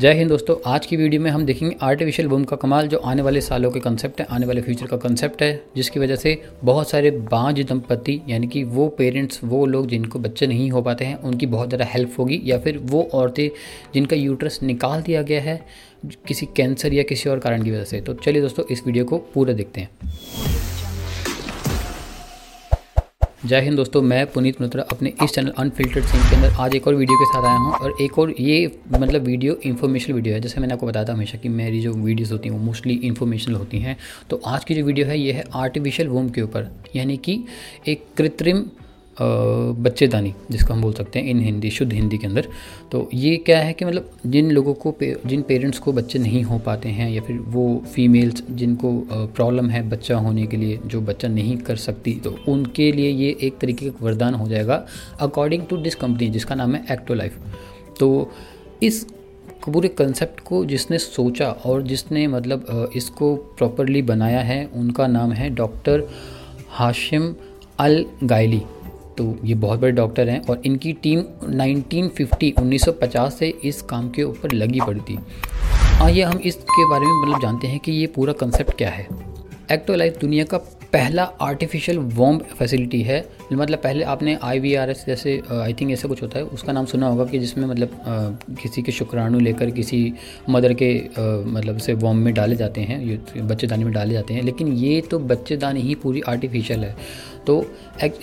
जय हिंद दोस्तों, आज की वीडियो में हम देखेंगे आर्टिफिशियल वूम का कमाल, जो आने वाले सालों के कंसेप्ट है, आने वाले फ्यूचर का कंसेप्ट है, जिसकी वजह से बहुत सारे बांझ दंपति यानी कि वो पेरेंट्स, वो लोग जिनको बच्चे नहीं हो पाते हैं, उनकी बहुत ज़्यादा हेल्प होगी। या फिर वो औरतें जिनका यूट्रस निकाल दिया गया है किसी कैंसर या किसी और कारण की वजह से। तो चलिए दोस्तों, इस वीडियो को पूरा देखते हैं। जय हिंद दोस्तों, मैं पुनीत मित्रा अपने इस चैनल अनफिल्टर्ड साइंस के अंदर आज एक और वीडियो के साथ आया हूं। और एक और ये मतलब वीडियो इन्फॉर्मेशनल वीडियो है। जैसे मैंने आपको बताया था हमेशा कि मेरी जो वीडियोस होती हैं वो मोस्टली इन्फॉर्मेशनल होती हैं। तो आज की जो वीडियो है ये है आर्टिफिशियल वूम के ऊपर, यानी कि एक कृत्रिम बच्चेदानी, जिसको हम बोल सकते हैं इन हिंदी, शुद्ध हिंदी के अंदर। तो ये क्या है कि मतलब जिन लोगों को जिन पेरेंट्स को बच्चे नहीं हो पाते हैं, या फिर वो फीमेल्स जिनको प्रॉब्लम है बच्चा होने के लिए, जो बच्चा नहीं कर सकती, तो उनके लिए ये एक तरीके का वरदान हो जाएगा अकॉर्डिंग टू दिस कंपनी जिसका नाम है एक्टो लाइफ। तो इस पूरे कंसेप्ट को जिसने सोचा और जिसने मतलब इसको प्रॉपरली बनाया है, उनका नाम है डॉक्टर हाशिम अल गायली। तो ये बहुत बड़े डॉक्टर हैं और इनकी टीम 1950 से इस काम के ऊपर लगी पड़ी थी। ये हम इसके बारे में मतलब जानते हैं कि ये पूरा कंसेप्ट क्या है। एक्टो लाइफ दुनिया का पहला आर्टिफिशियल वोम फैसिलिटी है। मतलब पहले आपने IVRS जैसे आई थिंक ऐसा कुछ होता है, उसका नाम सुना होगा, कि जिसमें मतलब किसी के शुक्राणु लेकर किसी मदर के मतलब से वोम में डाले जाते हैं, ये बच्चेदानी में डाले जाते हैं। लेकिन ये तो बच्चेदानी ही पूरी आर्टिफिशियल है। तो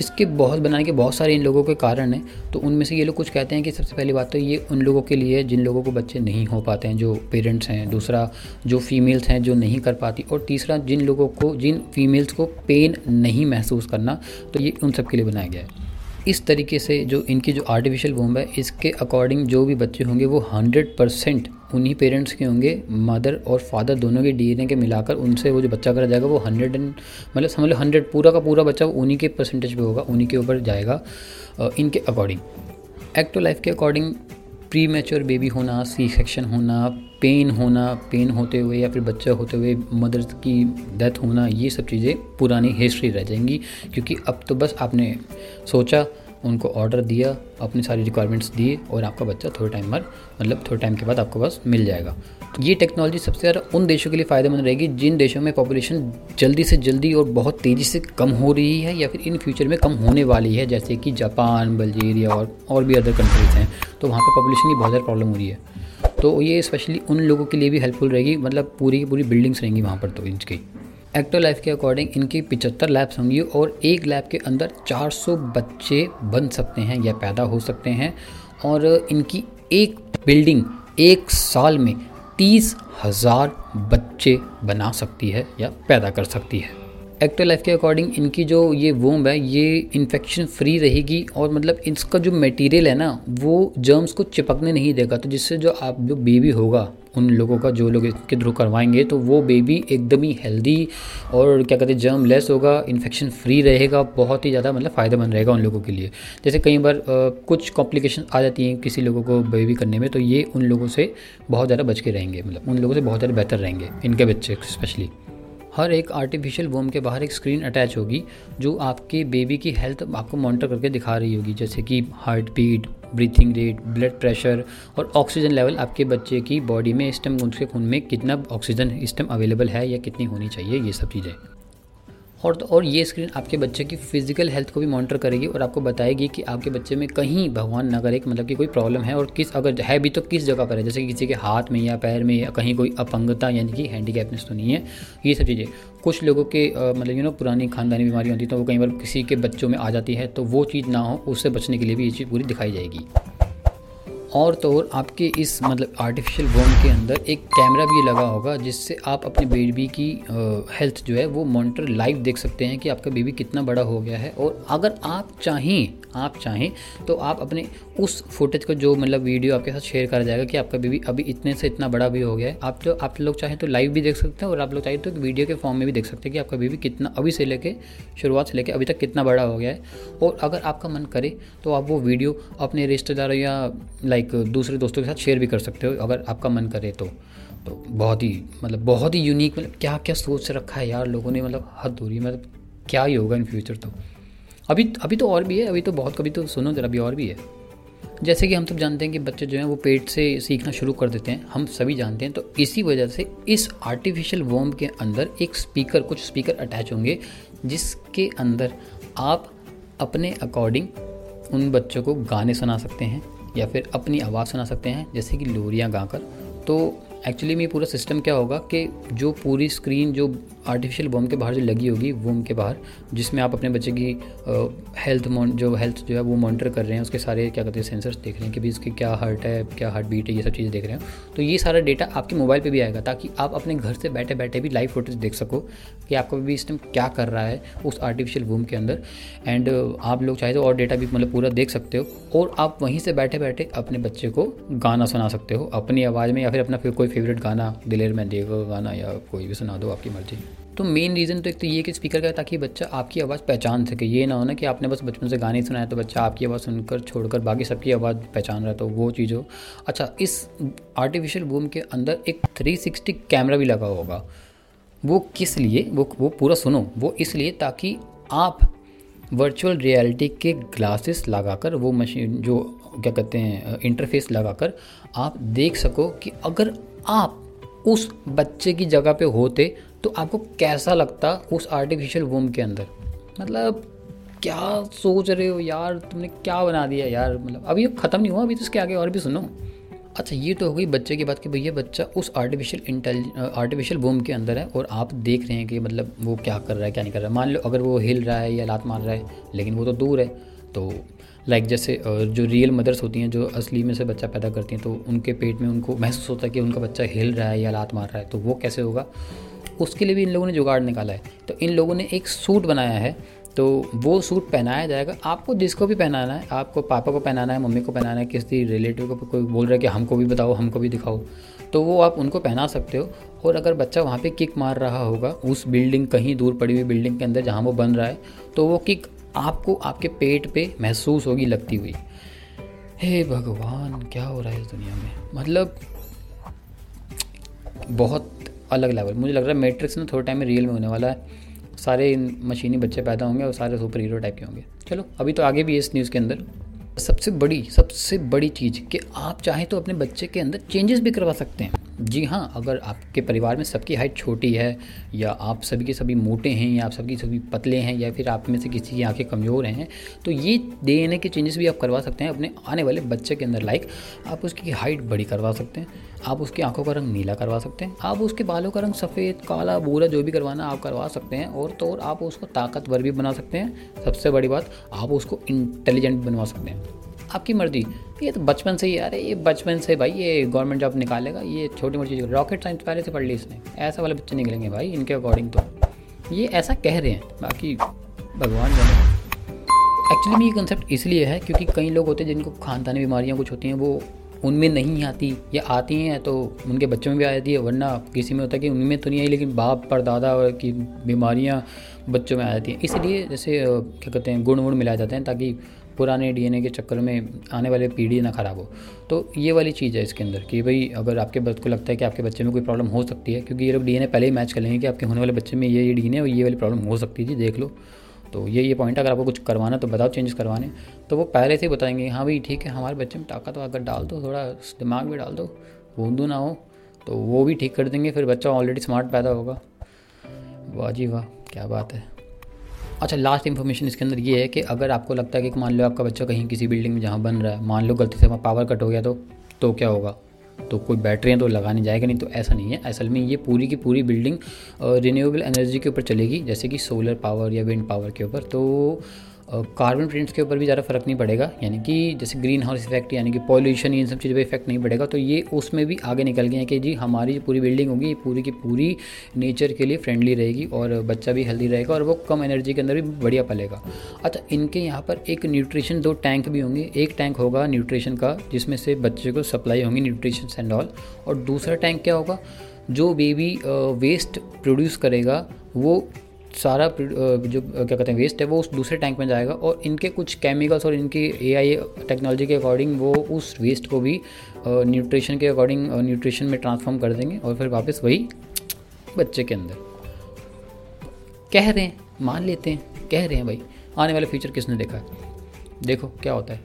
इसके बहुत बनाने के बहुत सारे इन लोगों के कारण हैं। तो उनमें से ये लोग कुछ कहते हैं कि सबसे पहली बात तो ये उन लोगों के लिए जिन लोगों को बच्चे नहीं हो पाते हैं, जो पेरेंट्स हैं, दूसरा जो फीमेल्स हैं जो नहीं कर पाती, और तीसरा जिन फीमेल्स को पेन नहीं महसूस करना। तो ये उन सब के लिए बनाया गया है। इस तरीके से जो इनकी जो आर्टिफिशियल वूम है, इसके अकॉर्डिंग जो भी बच्चे होंगे वो 100% उन्हीं पेरेंट्स के होंगे। मदर और फादर दोनों के DNA के मिलाकर उनसे वो जो बच्चा करा जाएगा वो 100 पूरा का पूरा बच्चा उन्हीं के परसेंटेज पे होगा, उन्हीं के ऊपर जाएगा इनके अकॉर्डिंग। एक्टो लाइफ के अकॉर्डिंग प्री मैच्योर बेबी होना, C सेक्शन होना, पेन होते हुए या फिर बच्चा होते हुए मदर की डेथ होना, ये सब चीज़ें पुरानी हिस्ट्री रह जाएंगी। क्योंकि अब तो बस आपने सोचा, उनको ऑर्डर दिया, अपनी सारी रिक्वायरमेंट्स दिए, और आपका बच्चा थोड़े टाइम के बाद आपको बस मिल जाएगा। ये टेक्नोलॉजी सबसे ज़्यादा उन देशों के लिए फ़ायदेमंद रहेगी जिन देशों में पॉपुलेशन जल्दी से जल्दी और बहुत तेज़ी से कम हो रही है, या फिर इन फ्यूचर में कम होने वाली है, जैसे कि जापान, बल्गेरिया और भी अदर कंट्रीज़ हैं। तो वहाँ पर पॉपुलेशन की बहुत ज़्यादा प्रॉब्लम हो रही है। तो ये स्पेशली उन लोगों के लिए भी हेल्पफुल रहेगी। मतलब पूरी की पूरी बिल्डिंग्स रहेंगी वहाँ पर। तो इनकी एक्टो लाइफ के अकॉर्डिंग इनकी 75 लैब्स होंगी और एक लैब के अंदर 400 बच्चे बन सकते हैं या पैदा हो सकते हैं। और इनकी एक बिल्डिंग एक साल में 30,000 बच्चे बना सकती है या पैदा कर सकती है। एक्टो लाइफ के अकॉर्डिंग इनकी जो ये वूम है ये इन्फेक्शन फ्री रहेगी, और मतलब इसका जो मटेरियल है ना वो जर्म्स को चिपकने नहीं देगा। तो जिससे जो बेबी होगा, उन लोगों का जो लोग इसके थ्रू करवाएंगे, तो वो बेबी एकदम ही हेल्दी और क्या कहते हैं जर्म लेस होगा, इन्फेक्शन फ्री रहेगा। बहुत ही ज़्यादा मतलब फ़ायदेमंद रहेगा उन लोगों के लिए। जैसे कई बार कुछ कॉम्प्लिकेशन आ जाती हैं किसी लोगों को बेबी करने में, तो ये उन लोगों से बहुत ज़्यादा बच के रहेंगे। मतलब उन लोगों से बहुत ज़्यादा बेहतर रहेंगे इनके बच्चे। स्पेशली हर एक आर्टिफिशियल वूम के बाहर एक स्क्रीन अटैच होगी जो आपके बेबी की हेल्थ आपको मॉनिटर करके दिखा रही होगी, जैसे कि heart beat, breathing rate, blood pressure और ऑक्सीजन लेवल। आपके बच्चे की बॉडी में इस टाइम उसके खून में कितना ऑक्सीजन इस टाइम अवेलेबल है या कितनी होनी चाहिए, ये सब चीज़ें। और ये स्क्रीन आपके बच्चे की फिजिकल हेल्थ को भी मॉनिटर करेगी और आपको बताएगी कि आपके बच्चे में कहीं भगवान न करे मतलब कि कोई प्रॉब्लम है, और अगर है भी तो किस जगह पर है, जैसे कि किसी के हाथ में या पैर में, या कहीं कोई अपंगता यानी कि हैंडीकैपनेस तो नहीं है, ये सब चीज़ें। कुछ लोगों के मतलब पुरानी खानदानी बीमारी होती है, तो वो कई बार किसी के बच्चों में आ जाती है, तो वो चीज़ ना हो, उससे बचने के लिए भी ये चीज़ पूरी दिखाई जाएगी। और तो और आपके इस मतलब आर्टिफिशियल वूम के अंदर एक कैमरा भी लगा होगा जिससे आप अपने बेबी की हेल्थ जो है वो मॉनिटर लाइव देख सकते हैं कि आपका बेबी कितना बड़ा हो गया है। और अगर आप चाहें तो आप अपने उस फुटेज को जो मतलब वीडियो आपके साथ शेयर करा जाएगा कि आपका बेबी अभी इतने से इतना बड़ा भी हो गया है, आप लोग चाहें तो लाइव भी देख सकते हैं, और आप लोग चाहें तो वीडियो के फॉर्म में भी देख सकते हैं कि आपका बेबी कितना अभी से लेके शुरुआत से लेके अभी तक कितना बड़ा हो गया है। और अगर आपका मन करे तो आप वो वीडियो अपने रिश्तेदारों या लाइक दूसरे दोस्तों के साथ शेयर भी कर सकते हो, अगर आपका मन करे तो बहुत ही यूनिक मतलब क्या सोच रखा है यार लोगों ने, मतलब हद दूरी मतलब क्या ही होगा इन फ्यूचर। तो अभी तो और भी है, अभी तो बहुत कभी तो सुनो जरा, अभी और भी है। जैसे कि हम सब जानते हैं कि बच्चे जो हैं वो पेट से सीखना शुरू कर देते हैं, हम सभी जानते हैं। तो इसी वजह से इस आर्टिफिशियल वोम के अंदर एक स्पीकर, कुछ स्पीकर अटैच होंगे, जिसके अंदर आप अपने अकॉर्डिंग उन बच्चों को गाने सुना सकते हैं या फिर अपनी आवाज़ सुना सकते हैं, जैसे कि लोरियाँ गाकर। तो एक्चुअली में पूरा सिस्टम क्या होगा कि जो पूरी स्क्रीन जो आर्टिफिशियल वोम के बाहर जो लगी होगी, वोम के बाहर, जिसमें आप अपने बच्चे की हेल्थ जो है वो मॉनिटर कर रहे हैं, उसके सारे क्या कहते हैं सेंसर्स देख रहे हैं कि भाई इसकी क्या हार्ट है, क्या हार्ट बीट है, ये सब चीज़ देख रहे हैं। तो ये सारा डेटा आपके मोबाइल पे भी आएगा, ताकि आप अपने घर से बैठे बैठे भी लाइव फोटोज देख सको कि आपका भी इस टाइम क्या कर रहा है उस आर्टिफिशियल वोम के अंदर। एंड आप लोग चाहे तो और डेटा भी मतलब पूरा देख सकते हो, और आप वहीं से बैठे बैठे अपने बच्चे को गाना सुना सकते हो अपनी आवाज़ में, या फिर अपना कोई फेवरेट गाना, दिलेर में देगा गाना या कोई भी सुना दो, आपकी मर्जी। तो मेन रीज़न तो एक तो ये कि स्पीकर का है, ताकि बच्चा आपकी आवाज़ पहचान सके। ये ना होना कि आपने बस बचपन से गाने सुना है तो बच्चा आपकी आवाज़ सुनकर छोड़कर बाकी सबकी आवाज़ पहचान रहा है, तो वो चीज़ हो। अच्छा, इस आर्टिफिशियल वूम के अंदर एक 360 कैमरा भी लगा होगा। वो किस लिए, वो पूरा सुनो, वो इसलिए ताकि आप वर्चुअल रियलिटी के ग्लासेस लगाकर, वो मशीन जो क्या कहते हैं इंटरफेस लगाकर आप देख सको कि अगर आप उस बच्चे की जगह पे होते तो आपको कैसा लगता उस आर्टिफिशियल वूम के अंदर। मतलब क्या सोच रहे हो यार, तुमने क्या बना दिया यार, मतलब अभी ख़त्म नहीं हुआ, अभी तो इसके आगे और भी सुनो। अच्छा, ये तो हो गई बच्चे की बात कि भैया बच्चा उस आर्टिफिशियल वूम के अंदर है और आप देख रहे हैं कि मतलब वो क्या कर रहा है, क्या नहीं कर रहा है। मान लो अगर वो हिल रहा है या लात मार रहा है, लेकिन वो तो दूर है। तो लाइक जैसे जो रियल मदर्स होती हैं जो असली में से बच्चा पैदा करती हैं, तो उनके पेट में उनको महसूस होता है कि उनका बच्चा हिल रहा है या लात मार रहा है, तो वो कैसे होगा, उसके लिए भी इन लोगों ने जुगाड़ निकाला है। तो इन लोगों ने एक सूट बनाया है, तो वो सूट पहनाया जाएगा आपको, जिसको भी पहनाना है, आपको पापा को पहनाना है, मम्मी को पहनाना है, किसी रिलेटिव को कोई बोल रहा है कि हमको भी बताओ, हमको भी दिखाओ, तो वो आप उनको पहना सकते हो। और अगर बच्चा वहाँ पे किक मार रहा होगा उस बिल्डिंग, कहीं दूर पड़ी हुई बिल्डिंग के अंदर जहाँ वो बन रहा है, तो वो किक आपको आपके पेट पे महसूस होगी लगती हुई। हे भगवान, क्या हो रहा है इस दुनिया में, मतलब बहुत अलग लेवल। मुझे लग रहा है मैट्रिक्स ना थोड़े टाइम में रियल में होने वाला है, सारे मशीनी बच्चे पैदा होंगे और सारे सुपर हीरो टाइप के होंगे। चलो, अभी तो आगे भी इस न्यूज़ के अंदर सबसे बड़ी चीज़ कि आप चाहे तो अपने बच्चे के अंदर चेंजेस भी करवा सकते हैं। जी हाँ, अगर आपके परिवार में सबकी हाइट छोटी है, या आप सभी के सभी मोटे हैं, या आप सबकी सभी पतले हैं, या फिर आप में से किसी की आंखें कमज़ोर हैं, तो ये डीएनए के चेंजेस भी आप करवा सकते हैं अपने आने वाले बच्चे के अंदर। लाइक आप उसकी हाइट बड़ी करवा सकते हैं, आप उसकी आंखों का रंग नीला करवा सकते हैं, आप उसके बालों का रंग सफ़ेद, काला, भूरा, जो भी करवाना आप करवा सकते हैं। और तो और आप उसको ताकतवर भी बना सकते हैं। सबसे बड़ी बात, आप उसको इंटेलिजेंट बनवा सकते हैं, आपकी मर्जी। ये तो बचपन से ही आ रहा है, ये बचपन से भाई ये गवर्नमेंट जॉब निकालेगा, ये छोटी मोटी चीज़, रॉकेट साइंस पहले से पढ़ ली इसने, ऐसा वाले बच्चे निकलेंगे भाई इनके अकॉर्डिंग। तो ये ऐसा कह रहे हैं, बाकी भगवान जाने। एक्चुअली में ये कंसेप्ट इसलिए है क्योंकि कई लोग होते हैं जिनको खानदानी बीमारियाँ कुछ होती हैं, वो उनमें नहीं आती, या आती हैं तो उनके बच्चों में भी आ जाती है, वरना किसी में होता है कि उनमें तो नहीं आई लेकिन बाप परदादा की बीमारियाँ बच्चों में आ जाती हैं। इसलिए जैसे क्या कहते हैं गुण मिलाए जाते हैं, ताकि पुराने डीएनए के चक्कर में आने वाले पीढ़ी ना ख़राब हो। तो ये वाली चीज़ है इसके अंदर कि भाई अगर आपके बच्चे को लगता है कि आपके बच्चे में कोई प्रॉब्लम हो सकती है, क्योंकि ये लोग डीएनए पहले ही मैच कर लेंगे कि आपके होने वाले बच्चे में ये डीएनए और ये वाली प्रॉब्लम हो सकती है, देख लो। तो ये पॉइंट है, अगर आपको कुछ करवाना तो बताओ, चेंजेस करवाने तो वो पहले से बताएंगे, हाँ भाई ठीक है, हमारे बच्चे में ताकत वाकत डाल दो, थोड़ा दिमाग भी डाल दो, गूंदू ना हो, तो वो भी ठीक कर देंगे। फिर बच्चा ऑलरेडी स्मार्ट पैदा होगा। वाह जी वाह, क्या बात है। अच्छा, लास्ट इन्फॉर्मेशन इसके अंदर ये है कि अगर आपको लगता है कि मान लो आपका बच्चा कहीं किसी बिल्डिंग में जहाँ बन रहा है, मान लो गलती से वहाँ पावर कट हो गया तो क्या होगा, तो कोई बैटरी है तो लगाने जाएगा नहीं, तो ऐसा नहीं है। असल में ये पूरी की पूरी बिल्डिंग रिन्यूएबल एनर्जी के ऊपर चलेगी, जैसे कि सोलर पावर या विंड पावर के ऊपर। तो कार्बन प्रिंट्स के ऊपर भी ज़्यादा फ़र्क नहीं पड़ेगा, यानी कि जैसे ग्रीन हाउस इफेक्ट, यानी कि पॉल्यूशन, इन सब चीज़ों पर इफेक्ट नहीं पड़ेगा। तो ये उसमें भी आगे निकल गए हैं कि जी हमारी जो पूरी बिल्डिंग होगी पूरी की पूरी नेचर के लिए फ्रेंडली रहेगी, और बच्चा भी हेल्दी रहेगा, और वो कम एनर्जी के अंदर भी बढ़िया पलेगा। अच्छा, इनके यहाँ पर एक न्यूट्रिशन 2 टैंक भी होंगे। एक टैंक होगा न्यूट्रिशन का, जिसमें से बच्चे को सप्लाई होंगी न्यूट्रिशन एंड ऑल, और दूसरा टैंक क्या होगा, जो बेबी वेस्ट प्रोड्यूस करेगा वो सारा जो क्या कहते हैं वेस्ट है वो उस दूसरे टैंक में जाएगा, और इनके कुछ केमिकल्स और इनकी एआई टेक्नोलॉजी के अकॉर्डिंग वो उस वेस्ट को भी न्यूट्रिशन के अकॉर्डिंग न्यूट्रिशन में ट्रांसफॉर्म कर देंगे, और फिर वापस वही बच्चे के अंदर। कह रहे हैं, मान लेते हैं, कह रहे हैं भाई, आने वाला फ्यूचर किसने देखा है, देखो क्या होता है।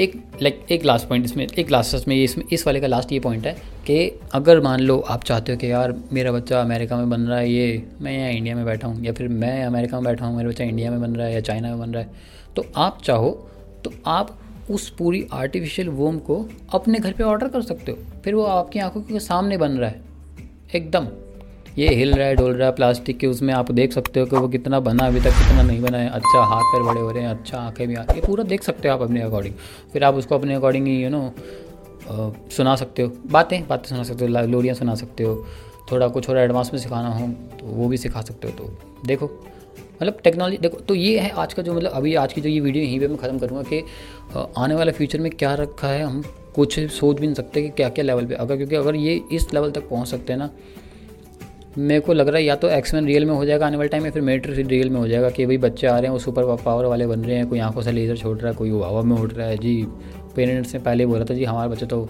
एक लास्ट पॉइंट इसमें, एक लास्ट में इसमें इस वाले का लास्ट ये पॉइंट है कि अगर मान लो आप चाहते हो कि यार मेरा बच्चा अमेरिका में बन रहा है, ये मैं यहाँ इंडिया में बैठा हूँ, या फिर मैं अमेरिका में बैठा हूँ मेरा बच्चा इंडिया में बन रहा है या चाइना में बन रहा है, तो आप चाहो तो आप उस पूरी आर्टिफिशियल वोम को अपने घर पे ऑर्डर कर सकते हो, फिर वो आपकी आंखों के सामने बन रहा है, एकदम ये हिल रहा है, डोल रहा है, प्लास्टिक के उसमें आप देख सकते हो कि वो कितना बना अभी तक, कितना नहीं बना है, अच्छा हाथ पैर बड़े हो रहे हैं, अच्छा आंखें भी आ रही है, पूरा देख सकते हो आप अपने अकॉर्डिंग। फिर आप उसको अपने अकॉर्डिंग ही सुना सकते हो, बातें सुना सकते हो, लोरियाँ सुना सकते हो, थोड़ा कुछ और एडवांस में सिखाना हो तो वो भी सिखा सकते हो। तो देखो मतलब टेक्नोलॉजी देखो, तो ये है आज का जो मतलब अभी आज की जो ये वीडियो यहीं पे मैं ख़त्म करूँगा कि आने वाला फ्यूचर में क्या रखा है, हम कुछ सोच भी नहीं सकते कि क्या क्या लेवल पे, अगर क्योंकि अगर ये इस लेवल तक पहुँच सकते हैं ना, मेरे को लग रहा है या तो एक्समैन रियल में हो जाएगा आने वाले टाइम में, फिर मैट्रिक्स रियल में हो जाएगा कि भाई बच्चे आ रहे हैं वो सुपर पावर वाले बन रहे हैं, कोई आंखों से लेज़र छोड़ रहा है, कोई हवा में उड़ रहा है। जी पेरेंट्स ने पहले बोला था जी हमारा बच्चा तो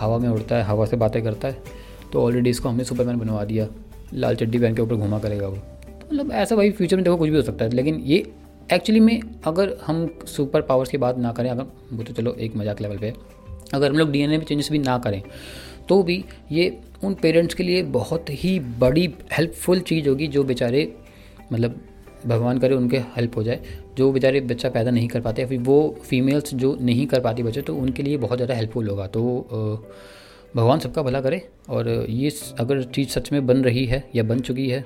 हवा में उड़ता है, हवा से बातें करता है, तो ऑलरेडी इसको हमने सुपरमैन बनवा दिया, लाल चड्डी पहन के ऊपर घुमा करेगा वो, मतलब ऐसा भाई फ्यूचर में देखो कुछ भी हो सकता है। लेकिन ये एक्चुअली में अगर हम सुपर पावर्स की बात ना करें, अगर वो तो चलो एक मजाक लेवल पे है, अगर हम लोग डीएनए में चेंजेस भी ना करें तो भी ये उन पेरेंट्स के लिए बहुत ही बड़ी हेल्पफुल चीज़ होगी जो बेचारे, मतलब भगवान करे उनके हेल्प हो जाए, जो बेचारे बच्चा पैदा नहीं कर पाते, फिर वो फीमेल्स जो नहीं कर पाती बच्चे, तो उनके लिए बहुत ज़्यादा हेल्पफुल होगा। तो भगवान सबका भला करे, और ये अगर चीज़ सच में बन रही है या बन चुकी है,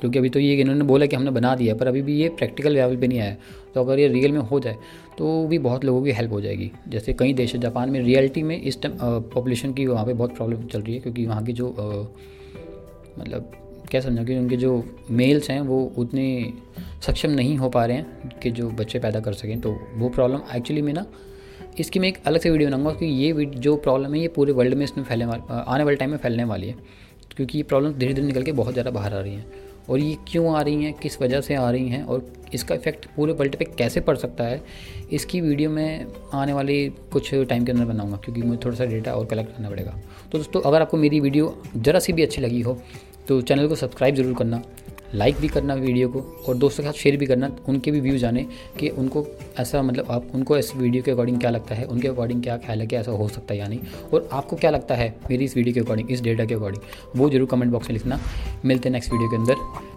क्योंकि अभी तो ये इन्होंने बोला कि हमने बना दिया पर अभी भी ये प्रैक्टिकल लेवल पे नहीं आया, तो अगर ये रियल में हो जाए तो भी बहुत लोगों की हेल्प हो जाएगी। जैसे कई देश है, जापान में रियलिटी में इस टाइम पॉपुलेशन की वहाँ पे बहुत प्रॉब्लम चल रही है, क्योंकि वहाँ की जो मतलब क्या समझो कि उनके जो मेल्स हैं वो उतने सक्षम नहीं हो पा रहे हैं कि जो बच्चे पैदा कर सकें, तो वो प्रॉब्लम एक्चुअली में ना, इसकी मैं एक अलग से वीडियो बनाऊँगा, क्योंकि ये जो प्रॉब्लम है ये पूरे वर्ल्ड में इसमें आने वाले टाइम में फैलने वाली है, क्योंकि ये प्रॉब्लम धीरे धीरे निकल के बहुत ज़्यादा बाहर आ रही हैं। और ये क्यों आ रही हैं, किस वजह से आ रही हैं, और इसका इफेक्ट पूरे वर्ल्ड पे कैसे पड़ सकता है, इसकी वीडियो मैं आने वाले कुछ टाइम के अंदर बनाऊंगा, क्योंकि मुझे थोड़ा सा डेटा और कलेक्ट करना पड़ेगा। तो दोस्तों अगर आपको मेरी वीडियो ज़रा सी भी अच्छी लगी हो तो चैनल को सब्सक्राइब ज़रूर करना, लाइक भी करना वीडियो को, और दोस्तों के साथ शेयर भी करना, उनके भी व्यूज़ आने कि उनको ऐसा मतलब आप उनको इस वीडियो के अकॉर्डिंग क्या लगता है, उनके अकॉर्डिंग क्या ख्याल है कि ऐसा हो सकता है या नहीं, और आपको क्या लगता है मेरी इस वीडियो के अकॉर्डिंग, इस डेटा के अकॉर्डिंग, वो जरूर कमेंट बॉक्स में लिखना। मिलते हैं नेक्स्ट वीडियो के अंदर।